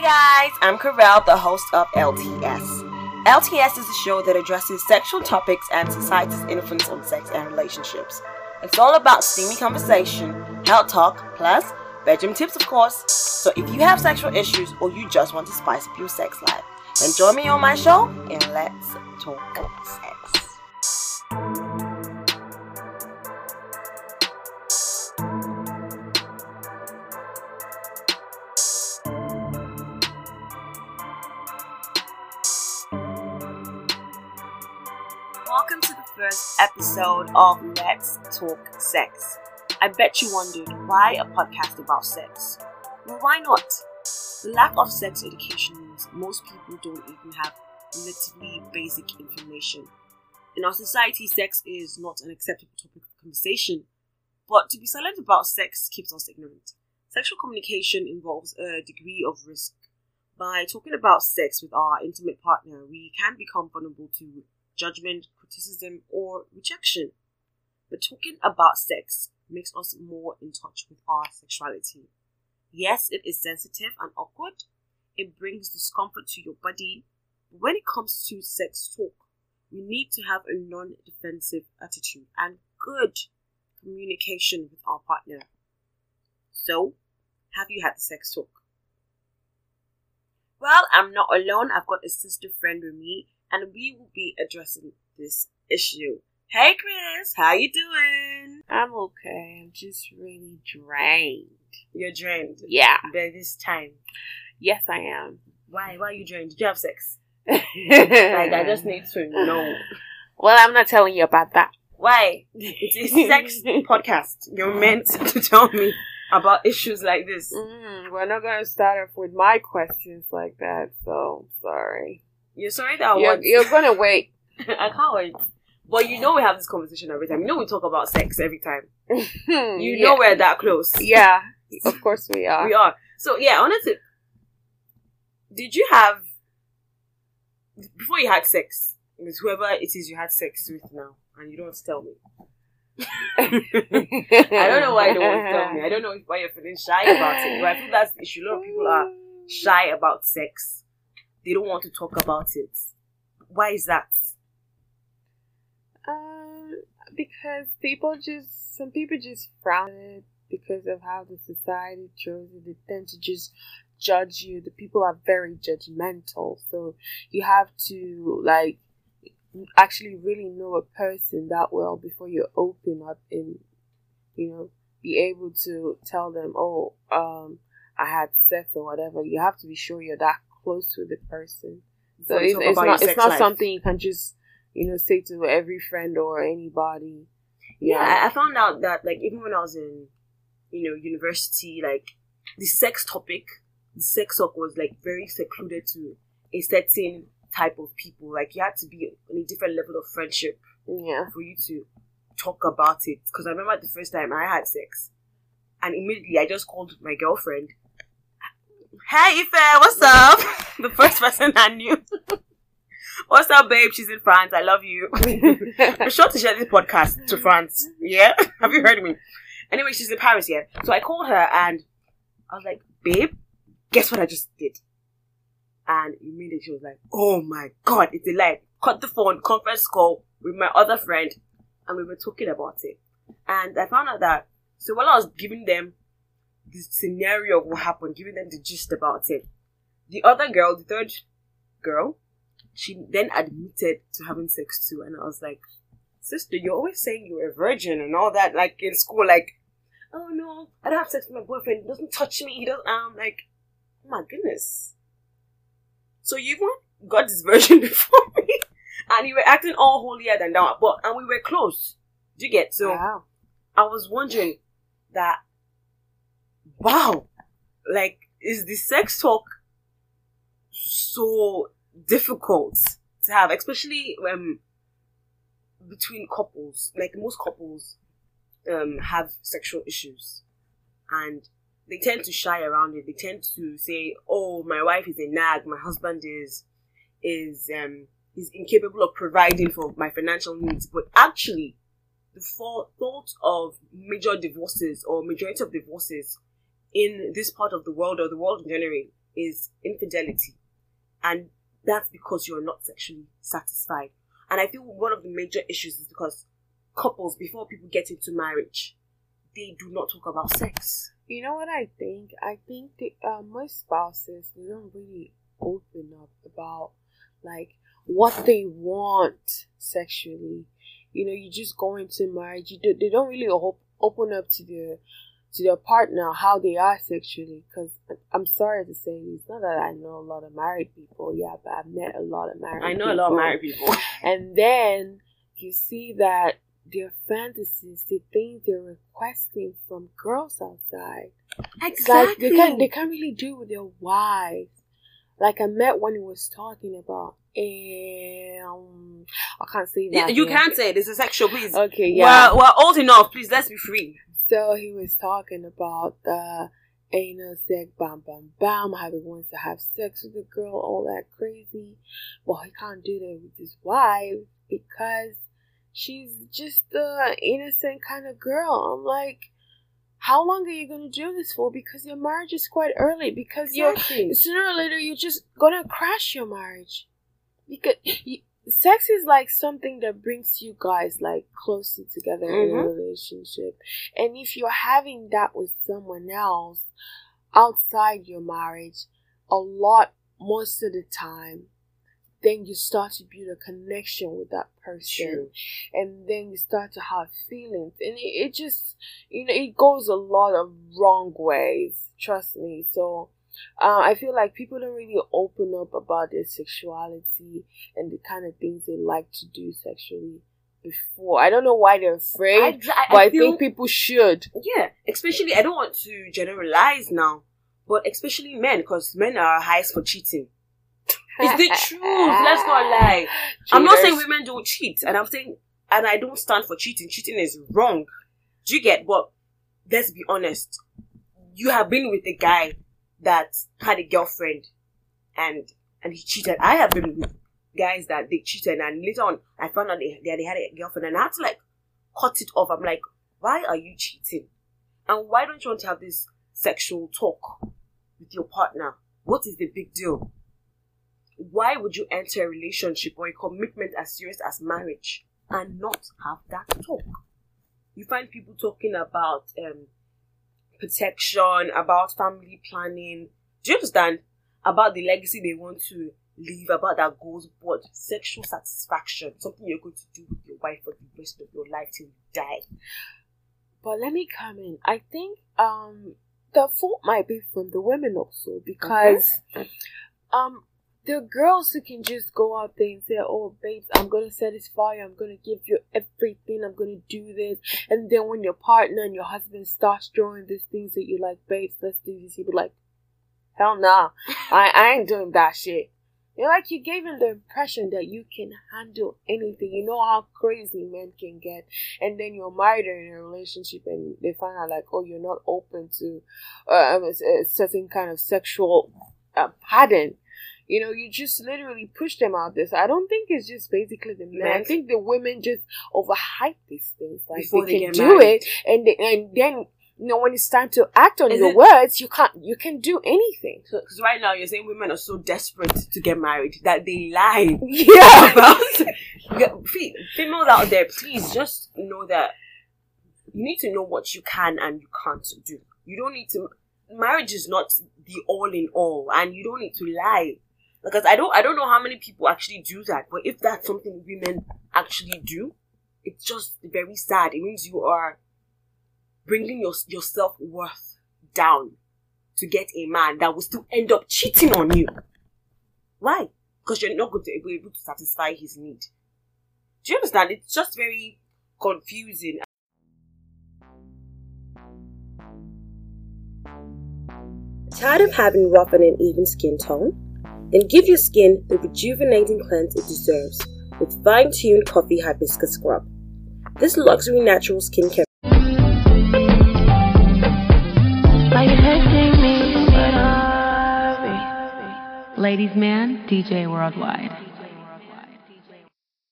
Hi guys, I'm Karel, the host of LTS. LTS is a show that addresses sexual topics and society's influence on sex and relationships. It's all about steamy conversation, health talk, plus bedroom tips of course. So if you have sexual issues or you just want to spice up your sex life, then join me on my show and let's talk sex. Welcome to the first episode of Let's Talk Sex. I bet you wondered why a podcast about sex. Well, why not? The lack of sex education means most people don't even have relatively basic information. In our society, sex is not an acceptable topic of conversation, but to be silent about sex keeps us ignorant. Sexual communication involves a degree of risk. By talking about sex with our intimate partner, we can become vulnerable to judgment, criticism, or rejection. But talking about sex makes us more in touch with our sexuality. Yes, it is sensitive and awkward. It brings discomfort to your body. But when it comes to sex talk, you need to have a non-defensive attitude and good communication with our partner. So, have you had the sex talk? Well, I'm not alone. I've got a sister friend with me, and we will be addressing this issue. Hey Chris, how you doing? I'm okay. I'm just really drained. You're drained? Yeah. By this time? Yes, I am. Why? Why are you drained? Did you have sex? Like, I just need to know. Well, I'm not telling you about that. Why? It's a sex podcast. You're meant to tell me about issues like this. We're not going to start off with my questions like that, so sorry. You're sorry that you're gonna wait. I can't wait. But you know we have this conversation every time. You know we talk about sex every time. you know we're that close. Yeah, of course we are. We are. So yeah, honestly, did you have before you had sex with whoever it is you had sex with now, and you don't want to tell me? I don't know why you don't want to tell me. I don't know why you're feeling shy about it. But I feel that's the issue. A lot of people are shy about sex. They don't want to talk about it. Why is that? Because some people just frown at it because of how the society chose it. They tend to just judge you. The people are very judgmental. So you have to like actually really know a person that well before you open up and, you know, be able to tell them, oh, I had sex or whatever. You have to be sure you're that close with the person, so it's not something you can just, you know, say to every friend or anybody. I found out that, like, even when I was in, you know, university, like the sex talk was like very secluded to a certain type of people. Like, you had to be on a different level of friendship for you to talk about it. Because I remember the first time I had sex, and immediately I just called my girlfriend. Hey Ife, what's up? The first person I knew. What's up, babe? She's in France. I love you. Be sure to share this podcast to France. Yeah? Have you heard of me? Anyway, she's in Paris, yeah. So I called her and I was like, babe, guess what I just did? And immediately she was like, oh my God, it's a lie. Cut the phone, conference call with my other friend, and we were talking about it. And I found out that, so while I was giving them the scenario of what happened, giving them the gist about it, the third girl, she then admitted to having sex too. And I was like, sister, you're always saying you're a virgin and all that, like in school, like, oh no, I don't have sex with my boyfriend, he doesn't touch me, he doesn't, I'm like, oh my goodness, so you even got this virgin before me, and you were acting all holier than thou, but, and we were close, do you get? So wow. I was wondering that, wow, like, is the sex talk so difficult to have, especially between couples? Like, most couples have sexual issues, and they tend to shy around it. They tend to say, oh, my wife is a nag, my husband is incapable of providing for my financial needs. But actually, the thought of majority of divorces in this part of the world, or the world in general, is infidelity. And that's because you're not sexually satisfied. And I feel one of the major issues is because couples, before people get into marriage, they do not talk about sex. You know what I think? I think most spouses, they don't really open up about, like, what they want sexually. You know, you just go into marriage. They don't really open up to their partner how they are sexually. Because I'm sorry to say, it's not that I know a lot of married people. Yeah, but I've met a lot of married people. I know a lot of married people. And then you see that their fantasies, the things they're requesting from girls outside. Exactly. Like they can't really do with their wives. Like I met one who was talking about, I can't say that. You can't say it. It's a sexual, please. Okay, yeah. We're old enough. Please, let's be free. So he was talking about the anal sex, bam, bam, bam, how he wants to have sex with a girl, all that crazy. Well, he can't do that with his wife because she's just the innocent kind of girl. I'm like, how long are you going to do this for? Because your marriage is quite early. Because You're, sooner or later, you're just going to crash your marriage. Because sex is like something that brings you guys like closer together in a relationship. And if you're having that with someone else outside your marriage a lot, most of the time, then you start to build a connection with that person. True. And then you start to have feelings. And it just, you know, it goes a lot of wrong ways. Trust me. So I feel like people don't really open up about their sexuality and the kind of things they like to do sexually before. I don't know why they're afraid, but I think people should. Yeah, especially, I don't want to generalize now, but especially men, because men are highest for cheating. It's the truth. Let's not lie. Cheaters. I'm not saying women don't cheat, and I'm saying, and I don't stand for cheating. Cheating is wrong. Do you get? But let's be honest. You have been with a guy that had a girlfriend, and he cheated. I have been with guys that they cheated, and later on, I found out they had a girlfriend, and I had to like cut it off. I'm like, why are you cheating? And why don't you want to have this sexual talk with your partner? What is the big deal? Why would you enter a relationship or a commitment as serious as marriage and not have that talk? You find people talking about protection, about family planning. Do you understand? About the legacy they want to leave, about their goals, but sexual satisfaction, something you're going to do with your wife for the rest of your life till you die. But let me come in. I think the fault might be from the women also, because the girls who can just go out there and say, oh, babes, I'm going to satisfy you. I'm going to give you everything. I'm going to do this. And then when your partner and your husband starts throwing these things that you like, babes, let's do this. You'll be like, hell nah. I ain't doing that shit. You're like, you gave him the impression that you can handle anything. You know how crazy men can get. And then you're married or in a relationship and they find out like, oh, you're not open to a certain kind of sexual pattern. You know, you just literally push them out there. So I don't think it's just basically the men. I think the women just overhype these things. Like before they can do it, and then you know when it's time to act on your words, you can do anything. Because right now you're saying women are so desperate to get married that they lie. Yeah. About females out there, please just know that you need to know what you can and you can't do. You don't need to. Marriage is not the all in all, and you don't need to lie. Because I don't know how many people actually do that, but if that's something women actually do, it's just very sad. It means you are bringing your self-worth down to get a man that will still end up cheating on you. Why? Because you're not going to be able to satisfy his need. Do you understand? It's just very confusing. Tired of having rough and uneven skin tone? Then give your skin the rejuvenating cleanse it deserves with fine-tuned coffee hibiscus scrub. This luxury natural skincare. Ladies man, DJ Worldwide.